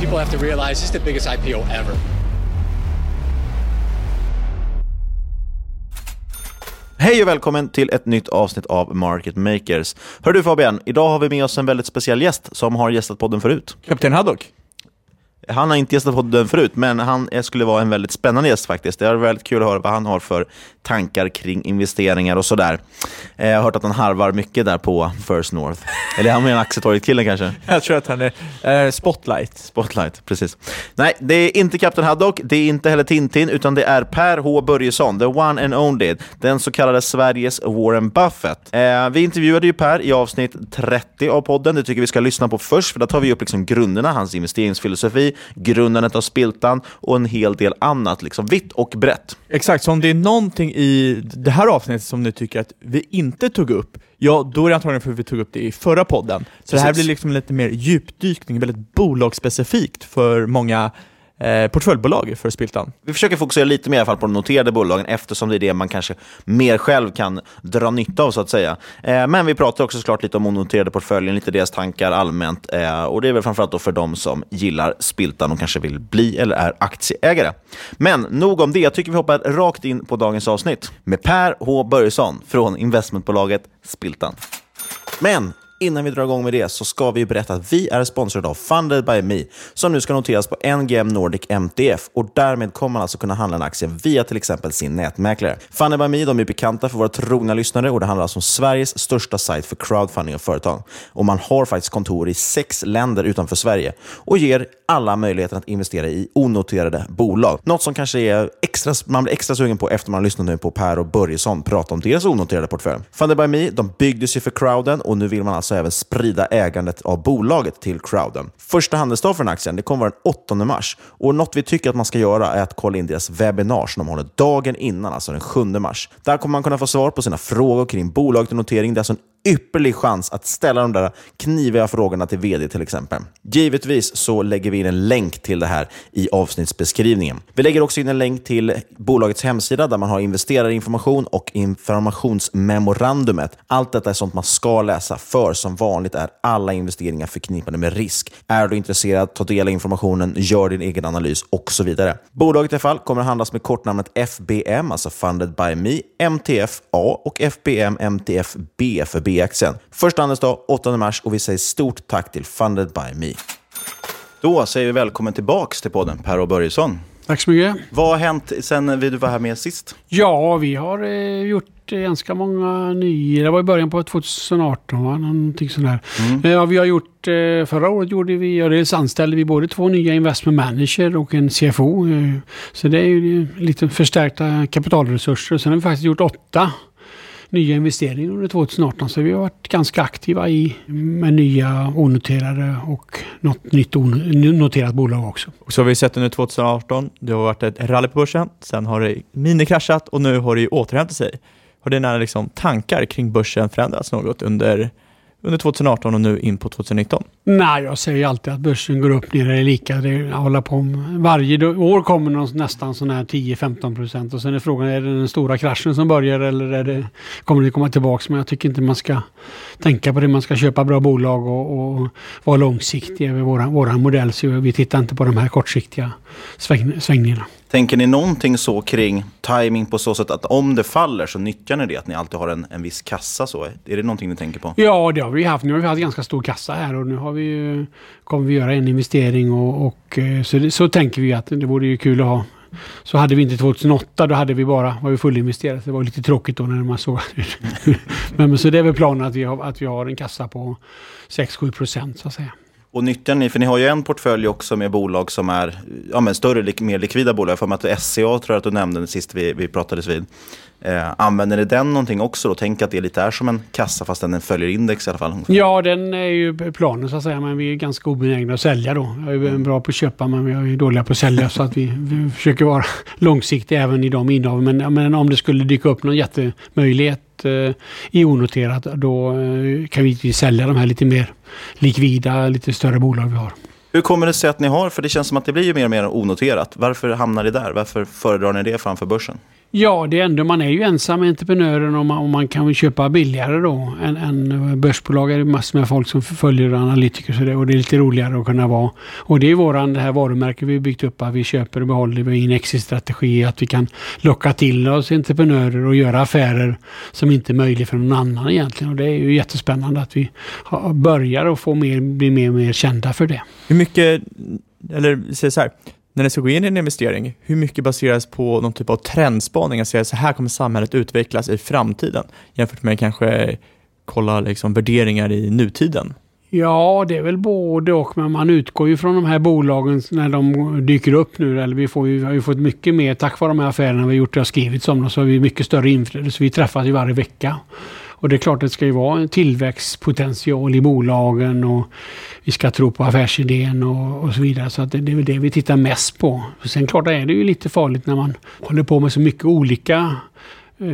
People have to realize this is the biggest IPO ever. Hej och välkommen till ett nytt avsnitt av Market Makers. Hör du Fabian, idag har vi med oss en väldigt speciell gäst som har gästat podden förut. Kapten Haddock. Han har inte gästat podden förut, men han skulle vara en väldigt spännande gäst faktiskt. Det är väldigt kul att höra vad han har för tankar kring investeringar och sådär. Jag har hört att han harvar mycket där på First North. Eller han är en aktietorget-killen kanske. Jag tror att han är Spotlight. Spotlight, precis. Nej, det är inte Kapten Haddock, det är inte heller Tintin, utan det är Per H. Börjesson, the one and only, den så kallade Sveriges Warren Buffett. Vi intervjuade ju Per i avsnitt 30 av podden. Det tycker vi ska lyssna på först, för där tar vi upp liksom grunderna, hans investeringsfilosofi, grundandet av Spiltan och en hel del annat, liksom vitt och brett. Exakt, så om det är någonting i det här avsnittet som ni tycker att vi inte tog upp, ja, då är det antagligen för att vi tog upp det i förra podden. Så precis. Det här blir liksom lite mer djupdykning, väldigt bolagsspecifikt för många portföljbolag för Spiltan. Vi försöker fokusera lite mer i alla fall på de noterade bolagen, eftersom det är det man kanske mer själv kan dra nytta av, så att säga. Men vi pratar också såklart lite om noterade portföljen, lite deras tankar allmänt, och det är väl framförallt då för de som gillar Spiltan och kanske vill bli eller är aktieägare. Men nog om det, jag tycker vi hoppar rakt in på dagens avsnitt med Per H. Börjesson från investmentbolaget Spiltan. Men innan vi drar igång med det så ska vi berätta att vi är sponsrade av FundedByMe, som nu ska noteras på NGM Nordic MTF, och därmed kommer man alltså kunna handla en aktie via till exempel sin nätmäklare. FundedByMe, de är bekanta för våra trogna lyssnare, och det handlar alltså om Sveriges största sajt för crowdfunding av företag. Och man har faktiskt kontor i 6 länder utanför Sverige och ger alla möjligheten att investera i onoterade bolag. Något som kanske är man blir extra sugen på efter man har lyssnat nu på Per och Börjesson prata om deras onoterade portfölj. FundedByMe, de byggdes ju för crowden, och nu vill man alltså även sprida ägandet av bolaget till crowden. Första handelsdag för den aktien, det kommer vara den 8 mars. Och något vi tycker att man ska göra är att kolla in deras webbinar som de håller dagen innan, alltså den 7 mars. Där kommer man kunna få svar på sina frågor kring bolaget och notering. Det är alltså en ypperlig chans att ställa de där kniviga frågorna till vd till exempel. Givetvis så lägger vi in en länk till det här i avsnittsbeskrivningen. Vi lägger också in en länk till bolagets hemsida där man har investerarinformation och informationsmemorandumet. Allt detta är sånt man ska läsa, för som vanligt är alla investeringar förknippade med risk. Är du intresserad, ta del av informationen, gör din egen analys och så vidare. Bolaget i fall kommer att handlas med kortnamnet FBM, alltså FundedByMe, MTF A och FBM MTF B för B-aktien. Första handelsdag 8 mars och vi säger stort tack till FundedByMe. Då säger vi välkommen tillbaks till podden, Per H. Börjesson. Tack så mycket. Vad har hänt sen du var här med sist? Ja, vi har gjort ganska många nya. Det var i början på 2018, va? Någonting sånt där. Vi har gjort, förra året gjorde vi, och dels anställde vi både 2 nya investment manager och en CFO. Så det är ju lite förstärkta kapitalresurser. Sen har vi faktiskt gjort 8 nya investeringar under 2018, så vi har varit ganska aktiva i med nya onoterade och något nytt noterat bolag också. Och så har vi sett under 2018, det har varit ett rally på börsen, sen har det minikraschat och nu har det ju återhämtat sig. Har dina liksom tankar kring börsen förändrats något under 2018 och nu in på 2019? Nej, jag säger alltid att börsen går upp, ner, är lika. Det håller på. Varje år kommer någon nästan sån här 10-15% och sen är frågan, är det den stora kraschen som börjar eller kommer det komma tillbaka? Men jag tycker inte man ska tänka på det. Man ska köpa bra bolag och vara långsiktig över våran modell, så vi tittar inte på de här kortsiktiga svängningarna. Tänker ni någonting så kring timing på så sätt att om det faller så nyttjar ni det, att ni alltid har en viss kassa så? Är det någonting ni tänker på? Ja, det har vi haft. Nu har vi haft ganska stor kassa här och nu har vi ju, kommer vi göra en investering och så tänker vi att det vore ju kul att ha. Så hade vi inte 2008, då hade vi var vi fullinvesterade. Det var lite tråkigt då när man såg men så det är väl planen att vi har en kassa på 6-7% så att säga. Och nyttjar ni, för ni har ju en portfölj också med bolag som är större, mer likvida bolag. För att SCA tror jag att du nämnde det sist vi pratades vid. Använder ni den någonting också då? Tänk att det lite är som en kassa fast den följer index i alla fall. Ja, den är ju planen så att säga, men vi är ganska obenägna att sälja då. Jag är bra på att köpa men jag är dåliga på att sälja så att vi försöker vara långsiktiga även i de innehav. Men om det skulle dyka upp någon jättemöjlighet i onoterat, då kan vi sälja de här lite mer likvida, lite större bolag vi har. Hur kommer det sig att ni har, för det känns som att det blir ju mer och mer onoterat. Varför hamnar det där? Varför föredrar ni det framför börsen? Ja, det är ändå, man är ju ensam entreprenören och man kan köpa billigare då än börsbolag. Är det massor med folk som följer analytiker så det, och det är lite roligare att kunna vara. Och det är det här varumärket vi har byggt upp, att vi köper och behåller, vi har en exit-strategi, att vi kan locka till oss entreprenörer och göra affärer som inte är möjliga för någon annan egentligen. Och det är ju jättespännande att vi börjar och blir mer kända för det. Hur mycket, eller säg så här, när det ska gå in i en investering, hur mycket baseras på någon typ av trendspaning? Alltså så här kommer samhället utvecklas i framtiden jämfört med kanske kolla liksom värderingar i nutiden? Ja, det är väl både och, men man utgår ju från de här bolagen när de dyker upp nu, eller vi har ju fått mycket mer tack vare de här affärerna vi har gjort och skrivit om dem, så har vi mycket större inflöde, så vi träffas ju varje vecka. Och det är klart att det ska ju vara en tillväxtpotential i bolagen och vi ska tro på affärsidén och så vidare. Så att det är väl det vi tittar mest på. Och sen klart är det ju lite farligt när man håller på med så mycket olika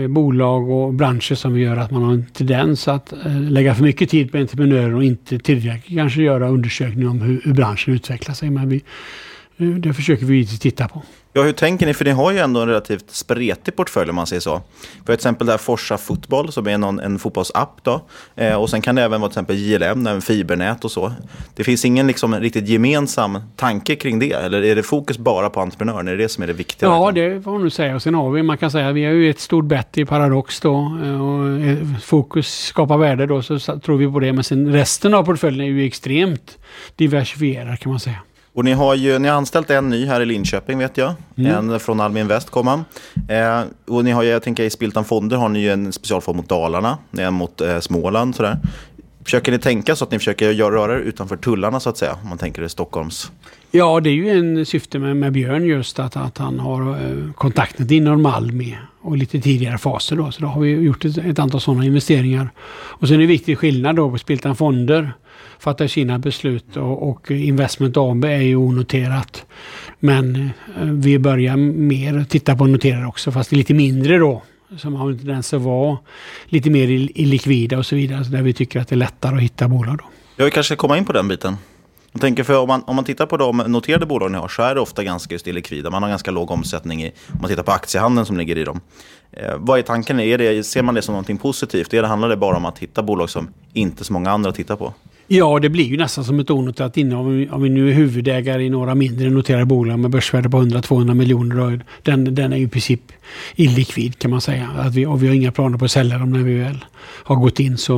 bolag och branscher som gör att man har en tendens att lägga för mycket tid på entreprenörer och inte tillräckligt kanske göra undersökningar om hur branschen utvecklar sig. Men det försöker vi titta på. Ja, hur tänker ni? För ni har ju ändå en relativt spretig portfölj om man säger så. För exempel där Forsa fotboll som är en fotbollsapp då. Och sen kan det även vara till exempel JLM, en fibernät och så. Det finns ingen liksom riktigt gemensam tanke kring det? Eller är det fokus bara på entreprenören? Är det som är det viktiga? Ja, det får man nu säga. Och sen har vi, man kan säga, vi har ju ett stort bett i Paradox då. Och fokus skapar värde då, så tror vi på det. Men sen resten av portföljen är ju extremt diversifierad kan man säga. Och ni har anställt en ny här i Linköping vet jag. En från Almi Väst kom han. Och ni har, jag tänker i Spiltan fonder har ni ju en specialfond mot Dalarna, en mot Småland sådär. Försöker ni tänka så att ni försöker röra er utanför tullarna så att säga, om man tänker det Stockholms? Ja, det är ju en syfte med Björn just att han har kontaktat inom Almi och lite tidigare faser då. Så då har vi gjort ett antal sådana investeringar. Och sen är det en viktig skillnad då på Spiltan fonder. Fattar Kina beslut och Investment AB är ju onoterat. Men vi börjar mer titta på noterade också, fast lite mindre då. som har en tendens att vara lite mer illikvida och så vidare, så där vi tycker att det är lättare att hitta bolag då. Jag vill kanske komma in på den biten. Jag tänker, för om man tittar på de noterade bolagen ni har, så är det ofta ganska just illikvida. Man har ganska låg omsättning om man tittar på aktiehandeln som ligger i dem. Vad är tanken? Ser man det som någonting positivt? Eller handlar det bara om att hitta bolag som inte så många andra tittar på? Ja, det blir ju nästan som ett onoterat innehav. Om vi nu är huvudägare i några mindre noterade bolag med börsvärde på 100-200 miljoner, den är ju i princip illikvid kan man säga. Och vi har inga planer på att sälja dem när vi väl har gått in, så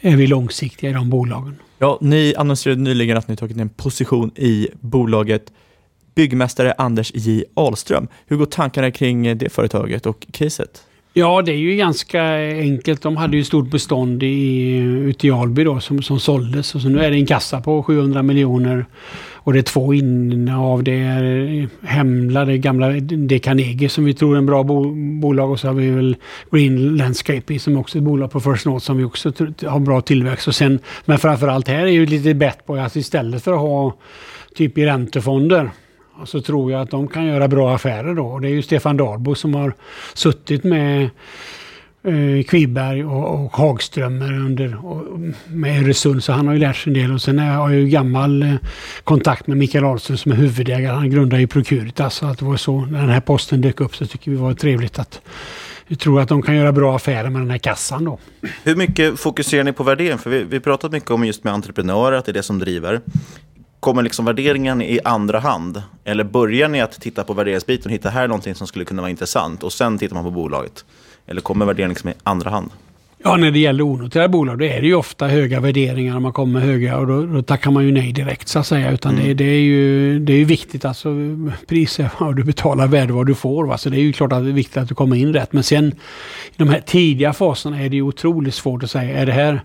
är vi långsiktiga i de bolagen. Ja, ni annonserade nyligen att ni tagit en position i bolaget byggmästare Anders J. Ahlström. Hur går tankarna kring det företaget och caset? Ja, det är ju ganska enkelt. De hade ju stort bestånd ute i Alby då, som såldes. Och så nu är det en kassa på 700 miljoner. Och det är två innehav. Det är Hemla, det är Carnegie som vi tror är en bra bolag. Och så har vi väl Green Landscaping som också är ett bolag på First North som vi också har bra tillväxt. Och sen, men framförallt här är ju lite bett på att istället för att ha typ i räntefonder, så tror jag att de kan göra bra affärer då. Det är ju Stefan Dahlbo som har suttit med Kviberg och Hagströmer med Öresund, så han har ju lärt sig en del. Och sen har jag ju gammal kontakt med Mikael Ahlström som är huvudägare. Han grundade ju Procuritas, så att det var så när den här posten dök upp, så tycker vi var trevligt att vi tror att de kan göra bra affärer med den här kassan då. Hur mycket fokuserar ni på värderingen? För vi pratat mycket om just med entreprenörer att det är det som driver. Kommer liksom värderingen i andra hand? Eller börjar ni att titta på värderingsbiten och hitta här någonting som skulle kunna vara intressant och sen tittar man på bolaget? Eller kommer värderingen liksom i andra hand? Ja, när det gäller onoterade bolag då är det ju ofta höga värderingar om man kommer höga, och då tackar man ju nej direkt så att säga, utan det är ju viktigt, alltså priset, vad du betalar, värde vad du får, va? Så det är ju klart att det är viktigt att du kommer in rätt, men sen i de här tidiga faserna är det ju otroligt svårt att säga, är det här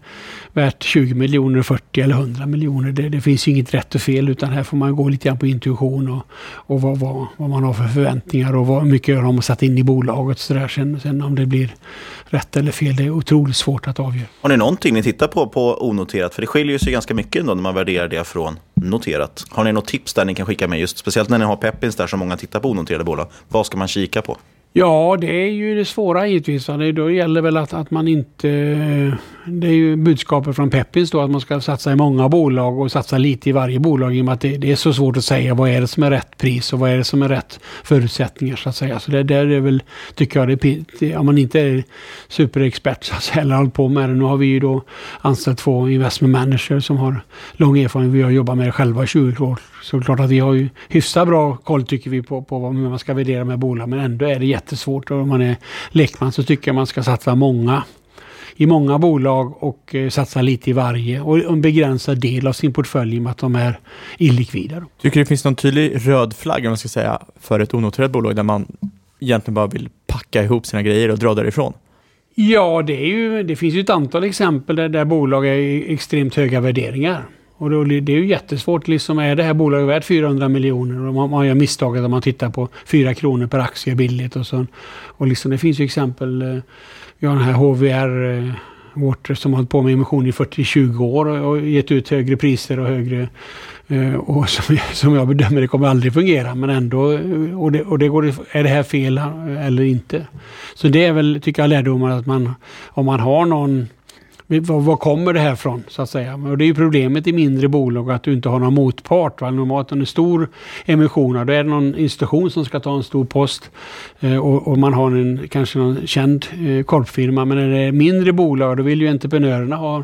värt 20 miljoner, 40 eller 100 miljoner? Det finns ju inget rätt och fel, utan här får man gå lite grann på intuition och vad man har för förväntningar och vad mycket de har satt in i bolaget så där. Sen om det blir rätt eller fel, det är otroligt svårt att avgöra. Har ni någonting ni tittar på onoterat? För det skiljer sig ganska mycket ändå när man värderar det från noterat. Har ni något tips där ni kan skicka med, just speciellt när ni har Pepins där som många tittar på onoterade bolag? Vad ska man kika på? Ja, det är ju det svåra givetvis. Då gäller väl att man inte... Det är ju budskapet från Pepins då, att man ska satsa i många bolag och satsa lite i varje bolag, i och med att det är så svårt att säga vad är det som är rätt pris och vad är det som är rätt förutsättningar så att säga. Så det där är väl, tycker jag, det, om man inte är superexpert så att säga, eller håller på med det. Nu har vi ju då anställt två investment managers som har lång erfarenhet. Vi har jobbat med det själva i 20 år. Så klart att vi har ju hyfsat bra koll tycker vi på vad man ska värdera med bolag, men ändå är det jättesvårt. Och om man är lekman så tycker jag man ska satsa i många bolag och satsa lite i varje och en begränsad del av sin portfölj med att de är illikvida. Då. Tycker det finns någon tydlig röd flagg, om man ska säga, för ett onoterat bolag där man egentligen bara vill packa ihop sina grejer och dra därifrån? Ja, det finns ju ett antal exempel där bolag är extremt höga värderingar. Och då, det är ju jättesvårt, liksom, är det här bolaget värt 400 miljoner och man gör misstaget att man tittar på 4 kronor per aktie billigt och så. Och liksom, det finns ju exempel, vi har den här HVR Water som har hållit på med emission i 40-20 år och gett ut högre priser och högre, och som jag bedömer det kommer aldrig fungera, men ändå, och det går, är det här fel eller inte? Så det är väl, tycker jag, lärdomar att man, om man har någon, vad kommer det här från så att säga? Och det är ju problemet i mindre bolag att du inte har någon motpart. Va? Normalt är det en stor emission, då är det någon institution som ska ta en stor post och man har kanske någon känd korpfirma, men när det är mindre bolag då vill ju entreprenörerna ha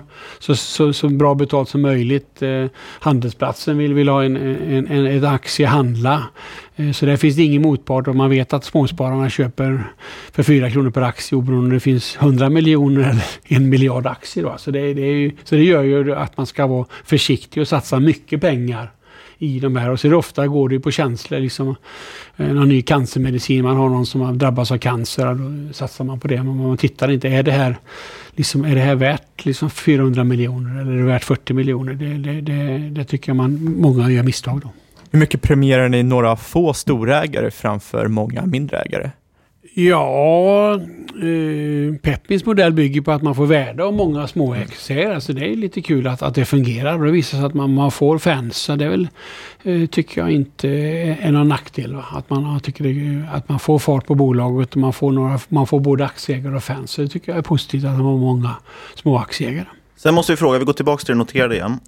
så bra betalt som möjligt. Handelsplatsen vill ha en aktie handla. Så där finns det ingen motpart, och man vet att småspararna köper för 4 kronor per aktie oberoende om det finns 100 miljoner eller 1 miljard aktier. Då. Så det gör ju att man ska vara försiktig och satsa mycket pengar i de här. Och så ofta går det på känslor, liksom någon ny cancermedicin, man har någon som drabbas av cancer, då satsar man på det. Men man tittar inte, är det här värt liksom 400 miljoner eller är det värt 40 miljoner? Det tycker jag många gör misstag då. Hur mycket premierar ni några få storägare framför många mindre ägare? Ja, Pepins modell bygger på att man får värde av många små exer. Alltså det är lite kul att det fungerar. Det visar sig att man får fans. Så det är väl, tycker jag, inte är någon nackdel. Va? Att man får fart på bolaget och man får både aktieägare och fans. Så det tycker jag är positivt att man har många små aktieägare. Sen måste vi fråga, vi går tillbaka till det noterade igen.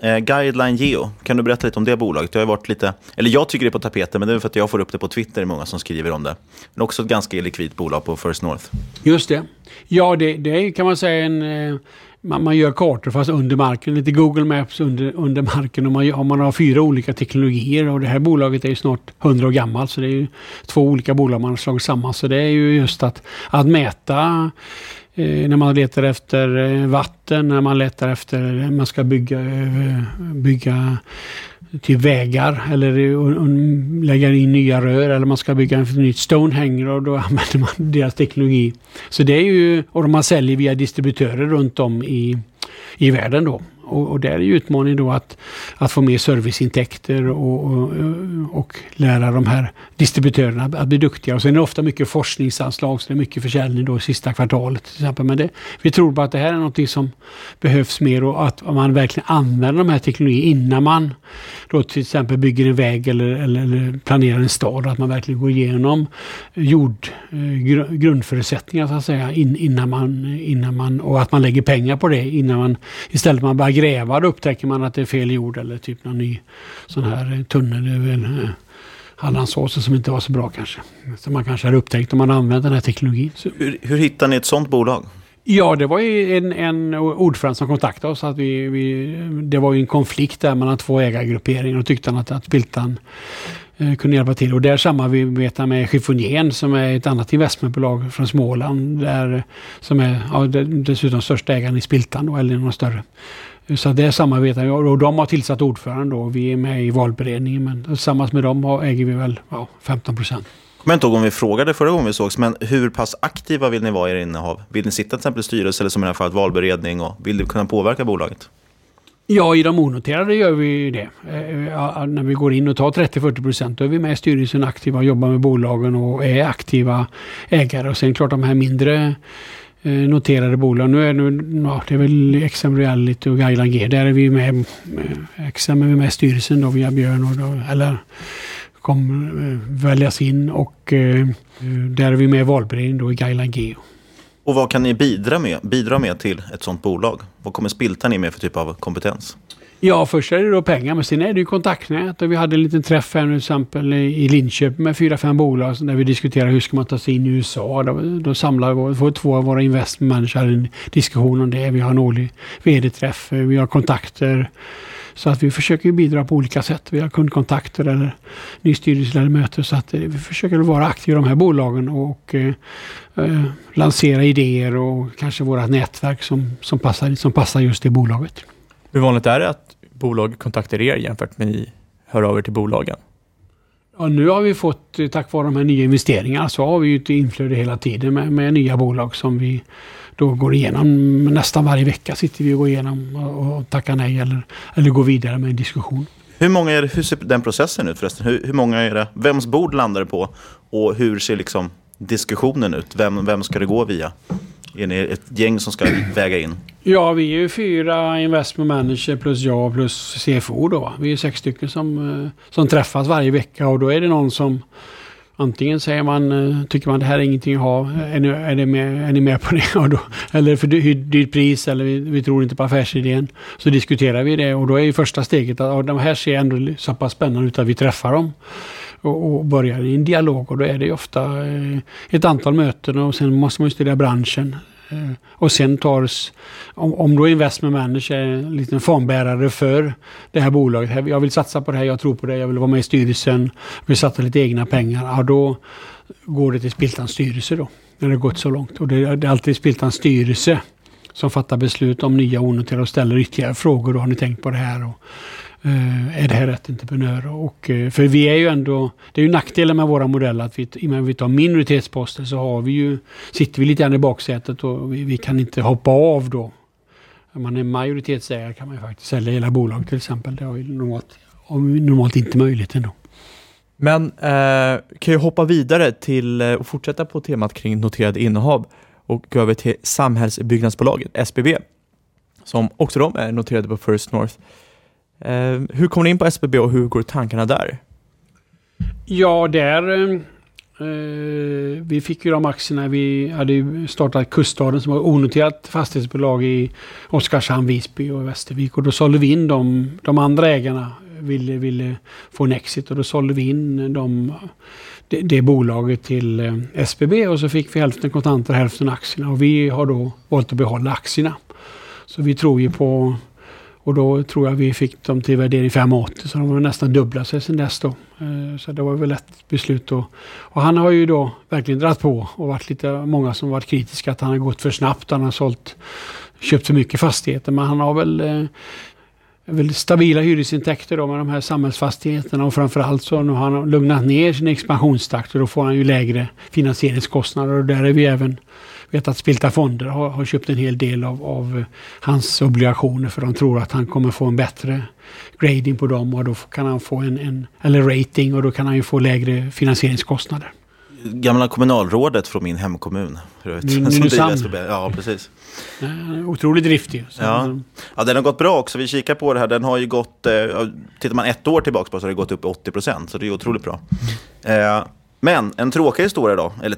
Gyland G, kan du berätta lite om det bolaget? Det har varit lite, eller jag tycker det är på tapeten, men det är för att jag får upp det på Twitter, det är många som skriver om det. Men också ett ganska illikvitt bolag på First North. Just det. Ja, det kan man säga en... Man gör kartor fast under marken, lite Google Maps under marken, och man har 4 olika teknologier, och det här bolaget är ju snart 100 år gammalt, så det är ju 2 olika bolag man har slagit samman. Så det är ju just att mäta när man letar efter vatten, när man letar efter, man ska bygga till vägar eller lägga in nya rör, eller man ska bygga en nytt Stonehanger, och då använder man deras teknologi. Så det är ju, och man säljer via distributörer runt om i världen då. Och där är ju utmaningen då att få mer serviceintäkter och lära de här distributörerna att bli duktiga. Och sen är det ofta mycket forskningsanslag, så det är mycket försäljning då i sista kvartalet till exempel. Men vi tror bara att det här är något som behövs mer, och att man verkligen använder de här teknologierna innan man då till exempel bygger en väg eller planerar en stad. Att man verkligen går igenom grundförutsättningar så att säga innan man, och att man lägger pengar på det innan man, istället för man bara grävar, då upptäcker man att det är fel jord eller typ någon ny sån här tunnel över Hallandsåsen som inte var så bra kanske. Så man kanske har upptäckt om man använder den här teknologin. Hur hittar ni ett sånt bolag? Ja, det var ju en ordförande som kontaktade oss. Att det var ju en konflikt där mellan 2 ägargrupperingar, och tyckte han att Spiltan kunde hjälpa till. Och där samarbetar med Schiffonigen, som är ett annat investmentbolag från Småland, som är dessutom största ägaren i Spiltan då, eller någon större. Så det samarbetar vi, och de har tillsatt ordförande då. Vi är med i valberedningen, men tillsammans med dem äger vi väl 15%. Men inte ihåg om vi frågade förra gången vi sågs, men hur pass aktiva vill ni vara i er innehav? Vill ni sitta till exempel i styrelse eller som i det här fallet valberedning, och vill ni kunna påverka bolaget? Ja, i de onoterade gör vi det. När vi går in och tar 30-40%, då är vi med i styrelsen, aktiva och jobbar med bolagen och är aktiva ägare. Och sen klart de här mindre noterade bolag. Det är väl XM Reality och Gyland G. Där är vi med. XM är vi med i styrelsen då, via Björn eller kommer väljas in, och där är vi med i valberedning då i Gyland G. Och vad kan ni bidra med till ett sånt bolag? Vad kommer Spiltan in med för typ av kompetens? Ja, först är det då pengar, men sen är det ju kontaktnät. Och vi hade en liten träff här nu till exempel i Linköping med 4-5 bolag där vi diskuterade hur ska man ta sig in i USA. Då får 2 av våra investmentmanager en diskussion om det. Vi har en årlig vd-träff, vi har kontakter. Så att vi försöker bidra på olika sätt. Vi har kundkontakter eller ny styrelseledamöter. Så att vi försöker vara aktiva i de här bolagen och lansera idéer och kanske våra nätverk som passar just det bolaget. Hur vanligt är det att bolag kontaktar er jämfört med ni hör av er till bolagen? Ja, nu har vi fått, tack vare de här nya investeringarna, så har vi ju ett inflöde hela tiden med nya bolag som vi då går igenom. Nästan varje vecka sitter vi och går igenom och tackar nej eller går vidare med en diskussion. Hur ser den processen ut förresten? Hur många är det? Vems bord landar det på? Och hur ser liksom diskussionen ut? Vem ska det gå via? Är ni ett gäng som ska väga in? Ja, vi är ju 4 investment manager plus jag plus CFO då. Vi är 6 stycken som träffas varje vecka, och då är det någon som antingen säger man, tycker man det här är ingenting att ha, är ni med på det? Och då, eller för dyrt pris, eller vi tror inte på affärsidén. Så diskuterar vi det, och då är ju första steget att de här ser ändå så pass spännande ut att vi träffar dem. Och börjar i en dialog, och då är det ju ofta ett antal möten, och sen måste man ju studera branschen. Och sen om då investment manager är en liten formbärare för det här bolaget. Jag vill satsa på det här, jag tror på det, jag vill vara med i styrelsen, jag vill satsa lite egna pengar. Ja, då går det till Spiltans styrelse då, när det har gått så långt. Och det är alltid Spiltans styrelse som fattar beslut om nya onoterade och ställer ytterligare frågor. Då har ni tänkt på det här, och är det här rätt entreprenör? Och, för vi är ju ändå, det är ju nackdelen med våra modeller att i och med att vi tar minoritetsposter så sitter vi lite grann i baksätet, och vi kan inte hoppa av då. Om man är majoritetsägare kan man ju faktiskt sälja hela bolag till exempel. Det är ju normalt inte möjligt ändå. Men kan jag hoppa vidare till och fortsätta på temat kring noterade innehav och gå över till samhällsbyggnadsbolaget SBB, som också de är noterade på First North. Hur kom ni in på SBB och hur går tankarna där? Ja, där... vi fick ju de aktierna. Vi hade startat Kuststaden som var onoterat fastighetsbolag i Oskarshamn, Visby och Västervik, och då sålde vi in dem. De andra ägarna ville få en exit, och då sålde vi in det bolaget till SBB, och så fick vi hälften kontanter, hälften aktierna, och vi har då valt att behålla aktierna. Så vi tror ju på, och då tror jag vi fick dem till värdering 5,80, så de var nästan dubbla sig sedan dess då. Så det var väl ett beslut då. Och han har ju då verkligen dratt på, och varit lite många som varit kritiska att han har gått för snabbt, han har köpt för mycket fastigheter, men han har väl stabila hyresintäkter då med de här samhällsfastigheterna, och framförallt så nu har han lugnat ner sin expansionstakt, och då får han ju lägre finansieringskostnader, och där är vi även vet att Spiltan fonder har köpt en hel del av hans obligationer, för de tror att han kommer få en bättre grading på dem, och då kan han få eller rating, och då kan han ju få lägre finansieringskostnader. Gamla kommunalrådet från min hemkommun. Ja, precis. Otroligt driftig. Ja, den har gått bra också. Vi kikar på det här. Den har ju gått, tittar man ett år tillbaka på, så har det gått upp 80%, så det är otroligt bra. Men en tråkig historia då, eller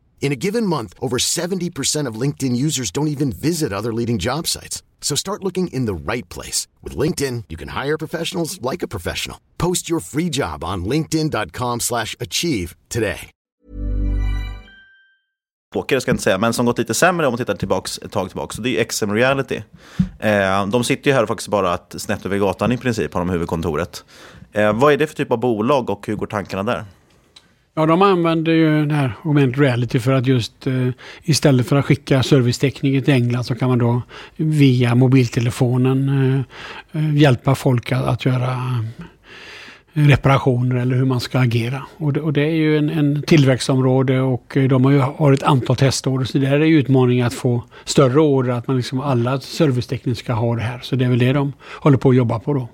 In a given month, over 70% of LinkedIn users don't even visit other leading job sites. So start looking in the right place. With LinkedIn, you can hire professionals like a professional. Post your free job on linkedin.com/achieve today. Åkare ska jag inte säga, men som gått lite sämre om man tittar tillbaks, ett tag tillbaka. Så det är ju XM Reality. De sitter ju här och faktiskt bara snett över gatan i princip, har de huvudkontoret. Vad är det för typ av bolag och hur går tankarna där? Ja, de använder ju den här augmented reality för att just istället för att skicka servicetekniker till England, så kan man då via mobiltelefonen hjälpa folk att göra reparationer eller hur man ska agera. Och det är ju en tillväxtområde, och de har ju ett antal testorder, så det är ju utmaningen att få större order, att man liksom alla servicetekniker ska ha det här. Så det är väl det de håller på att jobba på då.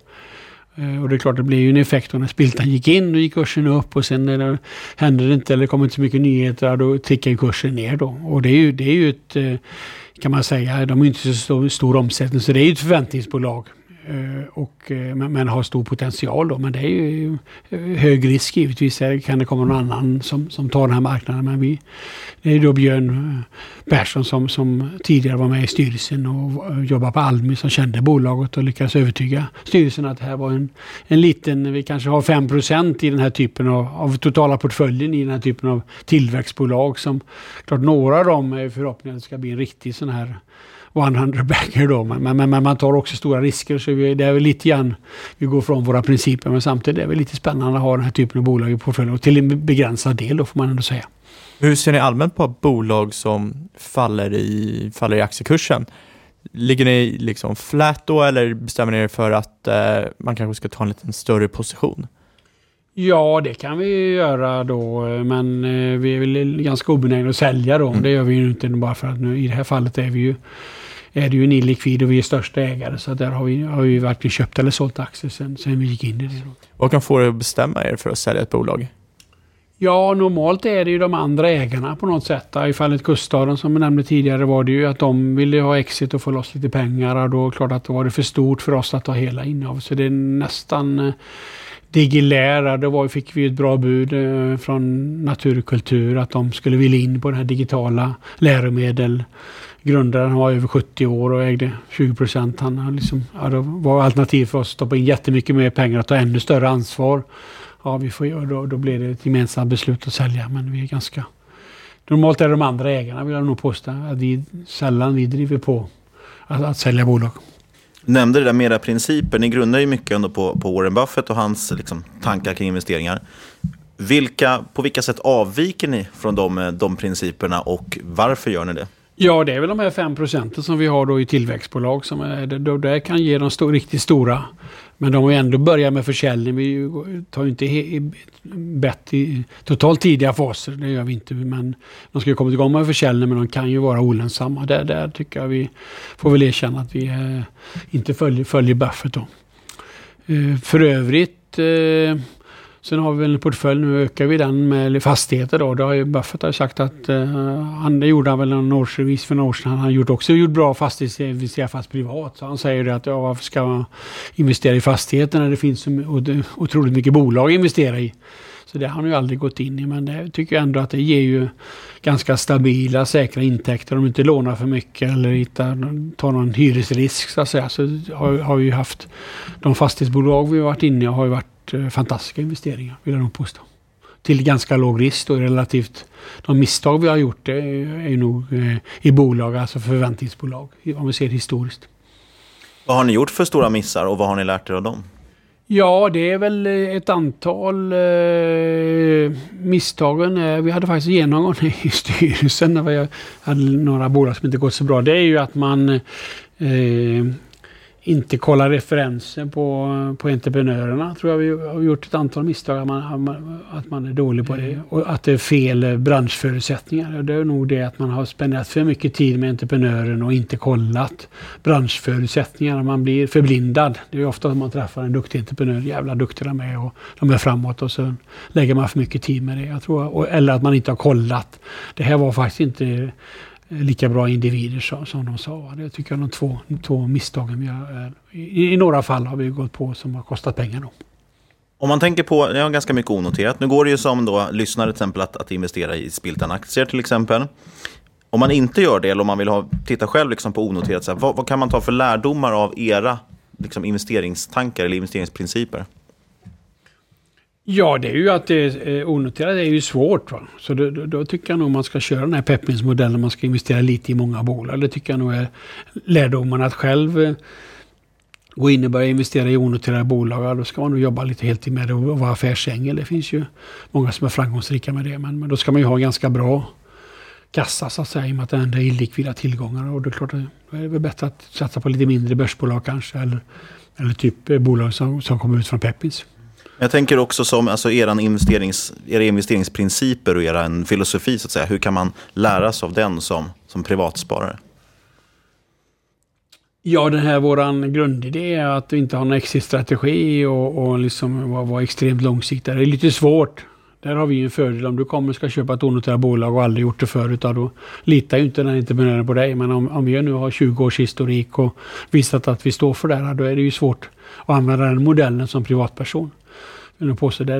Och det är klart, det blev ju en effekt när Spiltan gick in och gick kursen upp, och sen när det hände det inte eller kom inte så mycket nyheter, då tickade ju kursen ner då. Och det är ju ett, kan man säga, de är inte så stor omsättning, så det är ju ett förväntningsbolag. Men har stor potential då. Men det är ju hög risk givetvis. Här kan det komma någon annan som tar den här marknaden. Men det är då Björn Persson som tidigare var med i styrelsen och jobbade på Almi, som kände bolaget och lyckades övertyga styrelsen att det här var en liten, vi kanske har 5% i den här typen av totala portföljen i den här typen av tillväxtbolag som klart några av dem är förhoppningen ska bli en riktig sån här 100-bagger då, men man tar också stora risker, så det är väl lite grann vi går från våra principer, men samtidigt är det lite spännande att ha den här typen av bolag i portföljen och till en begränsad del då, får man ändå säga. Hur ser ni allmänt på bolag som faller i aktiekursen? Ligger ni liksom flat då, eller bestämmer ni er för att man kanske ska ta en lite större position? Ja, det kan vi göra då, men vi är väl ganska obenägna att sälja då. Det gör vi ju inte bara för att nu, i det här fallet är det ju en illikvid och vi är största ägare, så där har vi verkligen köpt eller sålt aktier sen vi gick in i det. Vad kan få er att bestämma er för att sälja ett bolag? Ja, normalt är det ju de andra ägarna på något sätt. I fallet Kuststaden som jag nämnde tidigare var det ju att de ville ha exit och få loss lite pengar, och då klart att det var det för stort för oss att ta hela innehav. Så det är nästan digilärare, då fick vi ett bra bud från Naturkultur att de skulle vilja in på den här digitala läromedel. Grundaren var över 70 år och ägde 20%. Han har liksom, det var alternativ för oss att stoppa in jättemycket mer pengar och ta ännu större ansvar. Ja, vi får göra då blir det ett gemensamt beslut att sälja, men vi är ganska... Normalt är de andra ägarna, vill jag nog påstå, att vi sällan driver på att sälja bolag. Nämnde det där med era principer. Ni grundar ju mycket ändå på Warren Buffett och hans liksom tankar kring investeringar. På vilka sätt avviker ni från de principerna, och varför gör ni det? Ja, det är väl de här 5% som vi har då i tillväxtbolag som där kan ge de riktigt stora. Men de har ju ändå börjat med försäljning. Vi tar ju inte bett i totalt tidiga faser. Det gör vi inte. Men de ska ju komma igång med försäljning, men de kan ju vara olönsamma. Där tycker jag vi får väl erkänna att vi inte följer Buffett då. För övrigt... Sen har vi väl en portfölj, nu ökar vi den med fastigheter då. Det har ju Buffett har sagt att han gjorde väl en årsrevis för några år sedan. Han har gjort bra fastighetsinvesteringar fast privat. Så han säger det att varför ska man investera i fastigheter när det finns så otroligt mycket bolag att investera i. Så det har han ju aldrig gått in i, men det tycker jag ändå att det ger ju ganska stabila, säkra intäkter. De inte lånar för mycket eller tar någon hyresrisk så att säga. Så har vi ju haft de fastighetsbolag vi har varit inne i har ju varit fantastiska investeringar, vill jag nog påstå. Till ganska låg risk och relativt de misstag vi har gjort det är nog i bolag, alltså förväntningsbolag, om vi ser historiskt. Vad har ni gjort för stora missar och vad har ni lärt er av dem? Ja, det är väl ett antal misstagen. Vi hade faktiskt genomgång i styrelsen när vi hade några bolag som inte gått så bra. Det är ju att man inte kolla referensen på entreprenörerna. Tror jag vi har gjort ett antal misstag att man är dålig på det. Och att det är fel branschförutsättningar. Det är nog det att man har spenderat för mycket tid med entreprenören och inte kollat branschförutsättningar. Man blir förblindad. Det är ofta att man träffar en duktig entreprenör. Jävla duktiga med och de är framåt och så lägger man för mycket tid med det. Jag tror. Eller att man inte har kollat. Det här var faktiskt inte... lika bra individer som de sa. Det tycker jag är de två misstagen vi har, i några fall har vi gått på som har kostat pengar då. Om man tänker på, jag har ganska mycket onoterat. Nu går det ju som då lyssnare till exempel att investera i Spiltan-aktier till exempel. Om man inte gör det eller om man vill titta själv liksom på onoterat, så här, vad kan man ta för lärdomar av era liksom, investeringstankar eller investeringsprinciper? Ja, det är ju att det onoterat är ju svårt va. Så då tycker jag nog man ska köra den här Pepins-modellen, man ska investera lite i många bolag. Det tycker jag nog är lärdomen att själv gå in och börja investera i onoterade bolag. Ja, då ska man nog jobba lite heltid med det och vara affärsängel. Det finns ju många som är framgångsrika med det, men då ska man ju ha ganska bra kassa så att säga, i och med att det ändå är illikvida tillgångar, och då är det klart att det är väl bättre att satsa på lite mindre börsbolag kanske eller typ bolag som kommer ut från Pepins. Jag tänker också som alltså era investeringsprinciper och era en filosofi så att säga. Hur kan man lära sig av den som privatsparare? Ja, den här våran grundidé är att vi inte har en exit-strategi och liksom vara extremt långsiktig. Det är lite svårt. Där har vi ju en fördel. Om du kommer och ska köpa ett onoterat bolag och aldrig gjort det förut, då litar ju inte den entreprenören på dig. Men om vi nu har 20 års historik och visat att vi står för det här, då är det ju svårt att använda den modellen som privatperson.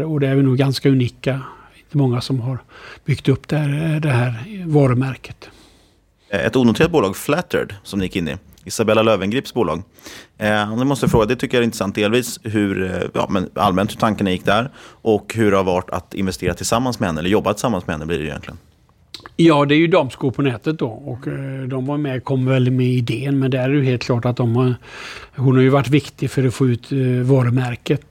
Och det är vi nog ganska unika. Inte många som har byggt upp det här varumärket. Ett onoterat bolag, Flattered, som ni gick in i. Isabella Lövengrips bolag. Det måste jag fråga, det tycker jag är intressant delvis allmänt hur tankarna gick där och hur det har varit att investera tillsammans med henne eller jobba tillsammans med henne blir det egentligen. Ja, det är ju Damskor på nätet då och de var med, kom väl med idén, men där är ju helt klart att hon har ju varit viktig för att få ut varumärket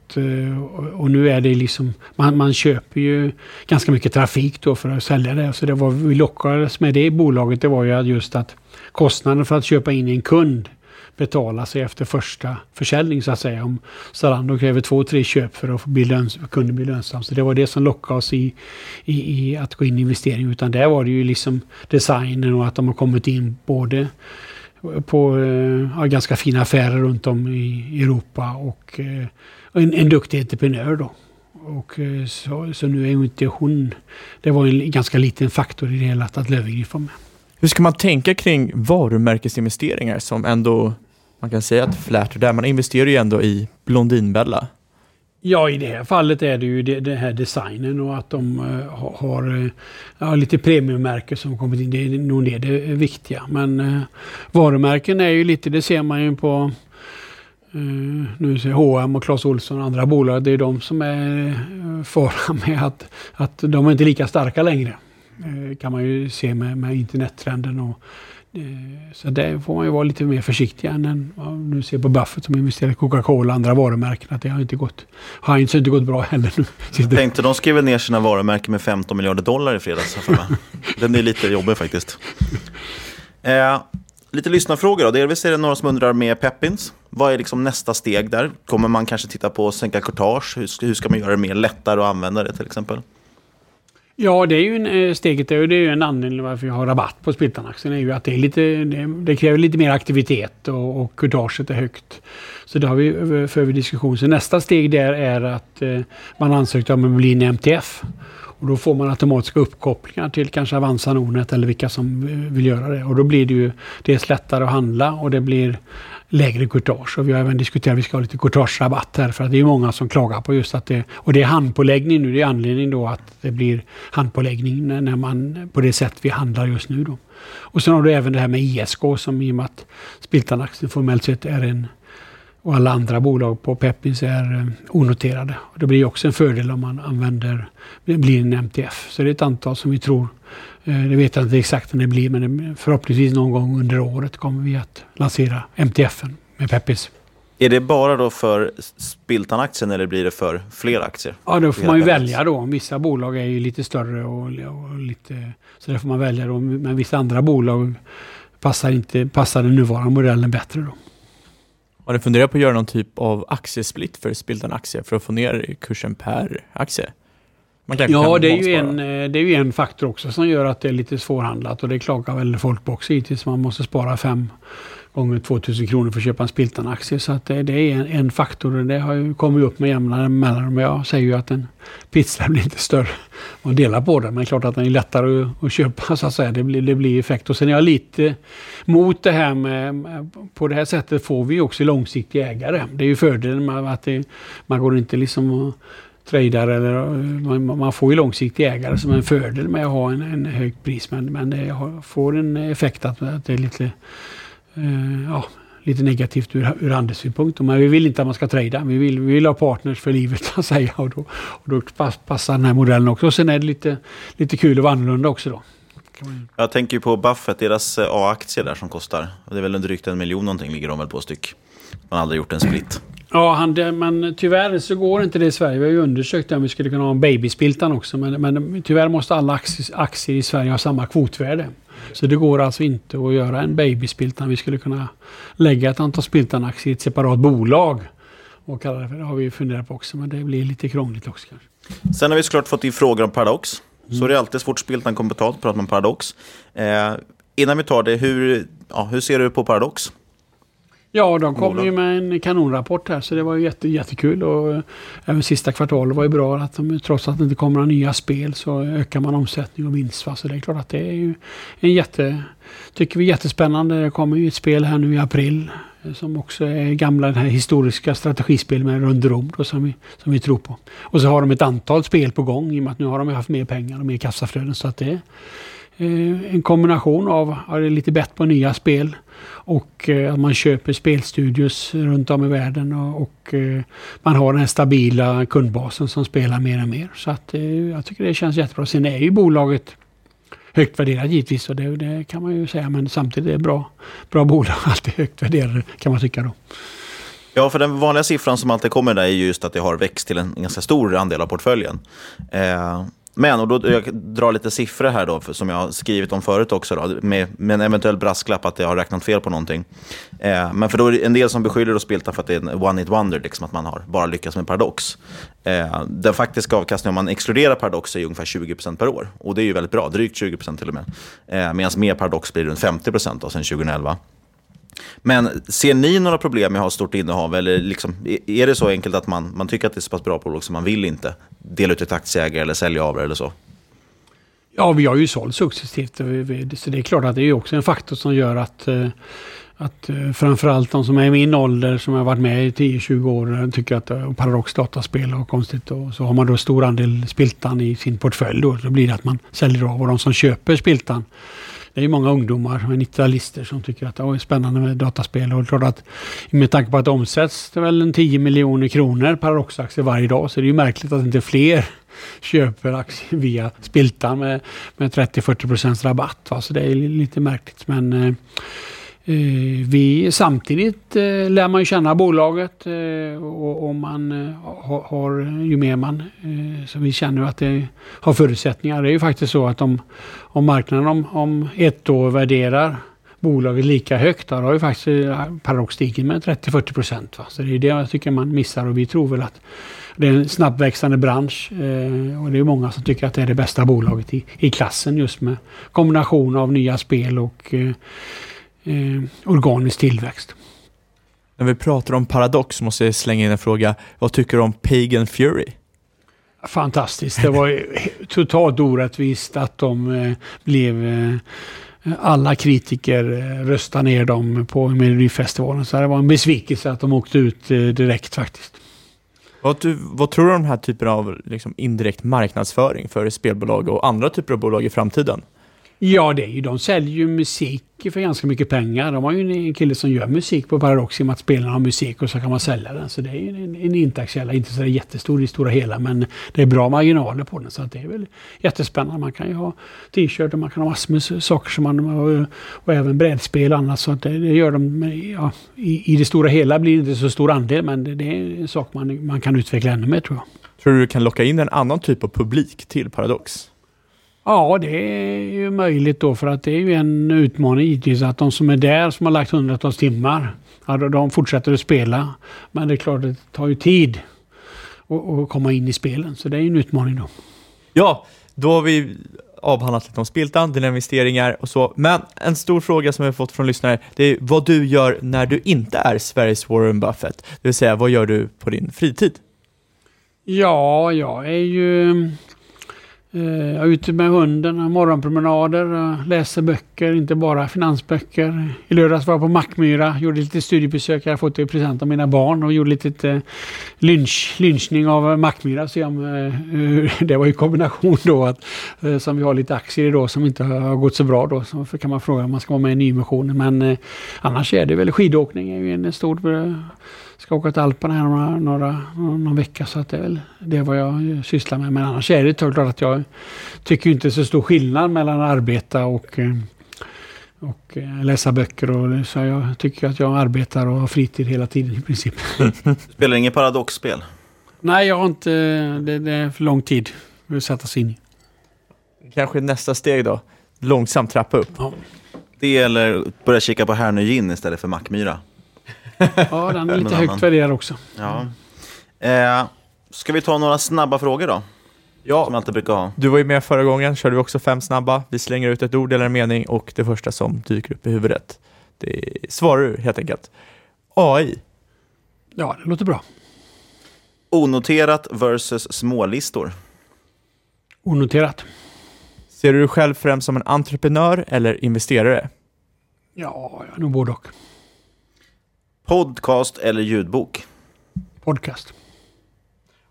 och nu är det liksom man köper ju ganska mycket trafik då för att sälja det, så det var, vi lockades med det i bolaget, det var ju just att kostnaden för att köpa in en kund betala sig efter första försäljning så att säga. Om Zalando kräver 2-3 köp för att kunden bli lönsam. Så det var det som lockade oss i att gå in i investering. Utan där var det ju liksom designen och att de har kommit in både på ganska fina affärer runt om i Europa och en duktig entreprenör då. Och så nu är ju inte hon, det var en ganska liten faktor i det hela att Löfgren var med. Hur ska man tänka kring varumärkesinvesteringar som ändå, man kan säga att Flatter där, man investerar ju ändå i Blondinbella? Ja, i det här fallet är det ju den här designen och att de har lite premiummärken som kommit in, det är nog det viktiga. Men varumärken är ju lite, det ser man ju på nu ser H&M och Clas Ohlson och andra bolag, det är de som är faran med att de är inte lika starka längre. Kan man ju se med internettrenden och så där får man ju vara lite mer försiktig än nu ser på Buffett som investerar i Coca-Cola och andra varumärken att det har inte gått bra heller nu. Jag tänkte de skriver ner sina varumärken med $15 miljarder i fredags. Den är lite jobbig faktiskt. Lite lyssnarfrågor då. Delvis är det några som undrar med Pepins. Vad är liksom nästa steg där? Kommer man kanske titta på att sänka courtage? Hur ska man göra det mer lättare att använda det till exempel? Ja, det är ju steget där och det är ju en anledning varför jag har rabatt på Spiltan-aktien är ju att det kräver lite mer aktivitet och kurtaget är högt. Så det har vi för diskussion. Så nästa steg där är att man ansöker om att bli en MTF och då får man automatiska uppkopplingar till kanske Avanza, Nordnet eller vilka som vill göra det. Och då blir det ju dels lättare att handla och det blir lägre courtage och vi har även diskuterat att vi ska ha lite courtage-rabatt här för att det är många som klagar på just att det, och det är handpåläggning nu, det är anledningen då att det blir handpåläggning när man på det sätt vi handlar just nu då. Och sen har du även det här med ISK som i och med att Spiltan-aktien formellt sett är en och alla andra bolag på Pepins är onoterade. Och det blir också en fördel om man blir en MTF. Så det är ett antal som vi tror, det vet jag inte exakt när det blir, men förhoppningsvis någon gång under året kommer vi att lansera MTFen med Pepins. Är det bara då för Spiltan-aktien eller blir det för fler aktier? Ja, då får man ju välja då. Vissa bolag är ju lite större och lite, så där får man välja då. Men vissa andra bolag passar den nuvarande modellen bättre då. Har du funderat på att göra någon typ av aktiesplit för Spiltan-aktier för att få ner kursen per aktie? Det är ju en faktor också som gör att det är lite svårhandlat och det klagar väl folk på också tills man måste spara 5 gånger 2 000 kronor för att köpa en Spiltan-aktie. Så att det är en faktor och det har ju kommit upp med jämnare mellan dem. Jag säger ju att en pizza blir inte större att dela på den, men det är klart att den är lättare att köpa så att säga. Det blir effekt. Och sen är jag lite mot det här med, på det här sättet får vi också långsiktiga ägare. Det är ju fördelen med att man går inte liksom och tradar eller man får ju långsiktiga ägare som en fördel med att ha en hög pris. Men det får en effekt att det är lite negativt ur handelssynpunkt. Men vi vill inte att man ska trada. Vi vill ha partners för livet att säga. Och då passar den här modellen också. Och sen är det lite kul och annorlunda också då. Jag tänker ju på Buffett, deras A-aktier där som kostar. Det är väl drygt 1 miljon någonting ligger de väl på styck. Man har aldrig gjort en split. Ja, men tyvärr så går inte det i Sverige. Vi har ju undersökt om vi skulle kunna ha en babyspiltan också. Men tyvärr måste alla aktier i Sverige ha samma kvotvärde. Så det går alltså inte att göra en babyspiltan. Vi skulle kunna lägga ett antal spiltanaktier i ett separat bolag. Och kalla det för det har vi ju funderat på också. Men det blir lite krångligt också kanske. Sen har vi såklart fått in frågor om Paradox. Så det är alltid svårt spiltan kommer betalt pratar om Paradox. Innan vi tar det, hur ser du på Paradox? Ja, de kom ju med en kanonrapport här, så det var ju jättekul, och även sista kvartalet var ju bra, att de, trots att det inte kommer några nya spel, så ökar man omsättning och vinst, va? Så det är klart att det är ju en tycker vi jättespännande. Det kommer ju ett spel här nu i april som också är gamla, den här historiska strategispel med rundrom då, som vi tror på. Och så har de ett antal spel på gång, i och med att nu har de haft mer pengar och mer kassaflöden, så att det är en kombination av lite bett på nya spel och att man köper spelstudios runt om i världen, och man har den här stabila kundbasen som spelar mer och mer. Så att jag tycker det känns jättebra. Sen är ju bolaget högt värderat givetvis, och det kan man ju säga, men samtidigt är det bra bolag alltid högt värderade, kan man tycka då. Ja, för den vanliga siffran som alltid kommer där är just att det har växt till en ganska stor andel av portföljen. Men, och då, jag drar lite siffror här då, som jag har skrivit om förut också då, med en eventuell brasklapp att jag har räknat fel på någonting. Men för då är det en del som beskyller och Spiltan för att det är en one-hit wonder, liksom att man har bara lyckats med Paradox. Den faktiska avkastningen om man exkluderar Paradox är ungefär 20% per år. Och det är ju väldigt bra, drygt 20% till och med. Medan med Paradox blir runt 50% då, sedan 2011. Men ser ni några problem med att ha stort innehav, eller liksom, är det så enkelt att man tycker att det är så pass bra bolag som man vill inte dela ut till aktieägare eller sälja av eller så? Ja, vi har ju sålt successivt, så det är klart att det är också en faktor som gör att framförallt de som är i min ålder, som har varit med i 10-20 år, tycker att Paradox dataspel är konstigt, och så har man då stor andel Spiltan i sin portfölj, då blir det att man säljer av. Och de som köper Spiltan, det är ju många ungdomar med 90-talister som tycker att det är spännande med dataspel, och klart att med tanke på att det omsätts det väl en 10 miljoner kronor Paradox-aktier varje dag, så det är ju märkligt att inte fler köper aktier via Spiltan med 30-40% rabatt, va? Så det är lite märkligt, men samtidigt lär man ju känna bolaget, och man har ju mer så vi känner att det har förutsättningar. Det är ju faktiskt så att om marknaden om ett år värderar bolaget lika högt, då har ju faktiskt Paradox stigit med 30-40%. Så det är det jag tycker man missar, och vi tror väl att det är en snabbväxande bransch, och det är många som tycker att det är det bästa bolaget i klassen, just med kombination av nya spel och organisk tillväxt. När vi pratar om Paradox måste jag slänga in en fråga. Vad tycker du om Pagan Fury? Fantastiskt. Det var totalt orättvist att de blev... Alla kritiker röstade ner dem på Melodifestivalen. Så det var en besvikelse att de åkte ut direkt faktiskt. Vad tror du om den här typen av liksom indirekt marknadsföring för spelbolag och andra typer av bolag i framtiden? Ja, det är ju, de säljer ju musik för ganska mycket pengar. De har ju en kille som gör musik på Paradox, i och med att spelarna har musik och så kan man sälja den. Så det är ju en intäktskälla, inte så jättestor i stora hela, men det är bra marginaler på den, så att det är väl jättespännande. Man kan ju ha t-shirt och man kan ha massor saker som man, och även brädspel och annat, så att det gör de, ja, i det stora hela blir det inte så stor andel, men det är en sak man kan utveckla ännu mer, tror jag. Tror du kan locka in en annan typ av publik till Paradox? Ja, det är ju möjligt då, för att det är ju en utmaning givetvis att de som är där, som har lagt hundratals timmar, de fortsätter att spela. Men det är klart, det tar ju tid att komma in i spelen, så det är ju en utmaning då. Ja, då har vi avhandlat lite om Spiltan, dina investeringar och så. Men en stor fråga som vi har fått från lyssnare, det är vad du gör när du inte är Sveriges Warren Buffett. Det vill säga, vad gör du på din fritid? Ja, jag är ju... Jag är ute med hunden, morgonpromenader, läser böcker, inte bara finansböcker. I lördags var jag på Mackmyra, gjorde lite studiebesök. Jag har fått i present av mina barn och gjorde lite lynchning av Mackmyra. Så det var ju kombination då, som vi har lite aktier idag som inte har gått så bra då. Så kan man fråga om man ska vara med i nyemissionen. Men annars är det väl skidåkning, är ju en stor... Ska åka till Alperna här någon vecka, så att det är väl det vad jag sysslar med. Men annars är det klart att jag tycker inte så stor skillnad mellan att arbeta och läsa böcker. Och, så jag tycker att jag arbetar och har fritid hela tiden i princip. Spelar ingen Paradox-spel? Nej, jag har inte. Det är för lång tid att sätta sig in i. Kanske nästa steg då? Långsamt trappa upp? Ja. Det eller börja kika på Härnö Gin istället för Mackmyra? Ja, den är lite högt värderad också. Ja. Ska vi ta några snabba frågor då? Ja, som alltid brukar ha. Du var ju med förra gången, körde vi också 5 snabba. Vi slänger ut ett ord eller en mening och det första som dyker upp i huvudet, det svarar du helt enkelt. AI. Ja, det låter bra. Onoterat versus smålistor. Onoterat. Ser du dig själv främst som en entreprenör eller investerare? Ja, jag är nog både och. Podcast eller ljudbok? Podcast.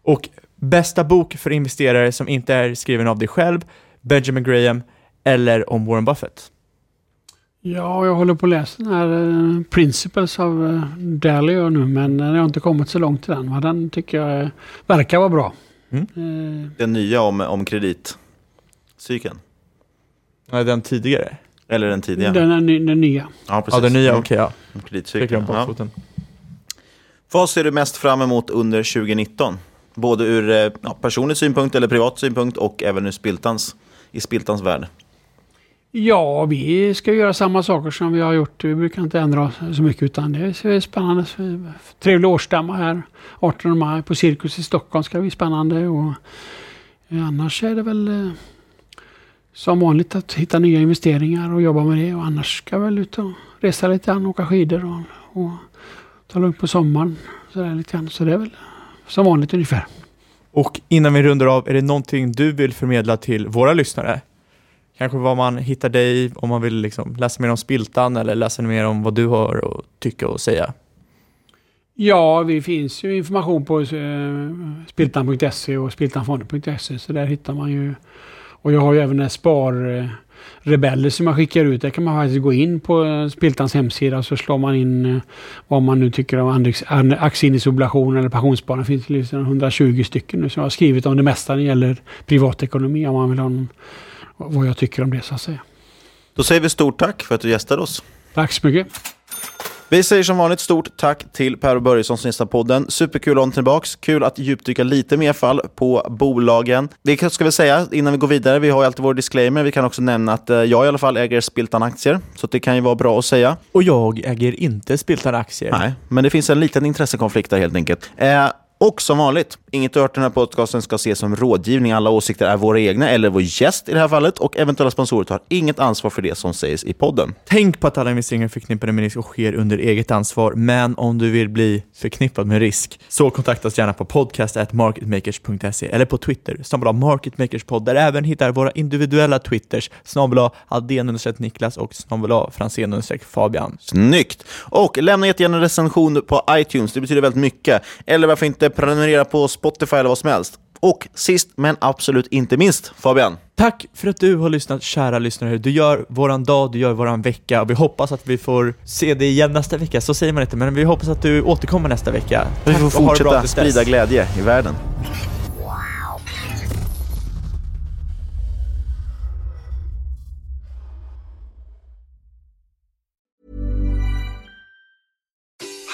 Och bästa bok för investerare som inte är skriven av dig själv, Benjamin Graham eller om Warren Buffett? Ja, jag håller på att läsa den här Principles of Daly nu, men jag har inte kommit så långt till den. Men den tycker jag verkar vara bra. Mm. Den nya om kreditcykeln? Nej, den tidigare. Eller den tidigare? Den nya. Ja, precis. Ja, den nya, okej. Okay, ja. Kreditcykeln. Ja. Vad ser du mest fram emot under 2019? Både ur personlig synpunkt eller privat synpunkt och även ur Spiltans värld. Ja, vi ska göra samma saker som vi har gjort. Vi brukar inte ändra så mycket, utan det är spännande. Trevlig årsstämma här, 18 maj på Cirkus i Stockholm ska bli spännande. Och annars är det väl som vanligt att hitta nya investeringar och jobba med det. Och annars ska väl ut och resa lite grann, åka skidor och ta lugnt på sommaren. Så där lite grann. Så det är väl som vanligt ungefär. Och innan vi rundar av, är det någonting du vill förmedla till våra lyssnare? Kanske vad man hittar dig, om man vill liksom läsa mer om Spiltan eller läsa mer om vad du har och tycka och säga. Ja, vi finns ju information på spiltan.se och spiltanfonder.se, så där hittar man ju. Och jag har ju även sparrebeller som man skickar ut. Där kan man faktiskt gå in på Spiltans hemsida, så slår man in vad man nu tycker om aktieindexobligationer eller pensionssparande. Det finns liksom 120 stycken nu som jag har skrivit om det mesta när det gäller privatekonomi, om man vill ha någon, vad jag tycker om det, så att säga. Då säger vi stort tack för att du gästade oss. Tack så mycket. Vi säger som vanligt stort tack till Per H. Börjessons sista podden. Superkul om tillbaks. Kul att djupdyka lite mer fall på bolagen. Det ska vi säga innan vi går vidare. Vi har ju alltid vår disclaimer. Vi kan också nämna att jag i alla fall äger Spiltan-aktier. Så det kan ju vara bra att säga. Och jag äger inte Spiltan-aktier. Nej, men det finns en liten intressekonflikt där helt enkelt. Och som vanligt, inget du hört i den här podcasten ska ses som rådgivning. Alla åsikter är våra egna eller vår gäst i det här fallet, och eventuella sponsorer tar inget ansvar för det som sägs i podden. Tänk på att alla investeringar förknippade med risk och sker under eget ansvar, men om du vill bli förknippad med risk så kontaktas gärna på podcast@marketmakers.se eller på Twitter, @marketmakerspodd, där även hittar våra individuella Twitters, @Alden_Niklas och @Franzén_Fabian. Snyggt! Och lämna gärna en recension på iTunes, det betyder väldigt mycket. Eller varför inte prenumerera på Spotify eller vad som helst. Och sist men absolut inte minst, Fabian. Tack för att du har lyssnat, kära lyssnare. Du gör våran dag, du gör våran vecka. Och vi hoppas att vi får se dig igen nästa vecka. Så säger man inte, men vi hoppas att du återkommer nästa vecka. Vi får fortsätta sprida glädje i världen.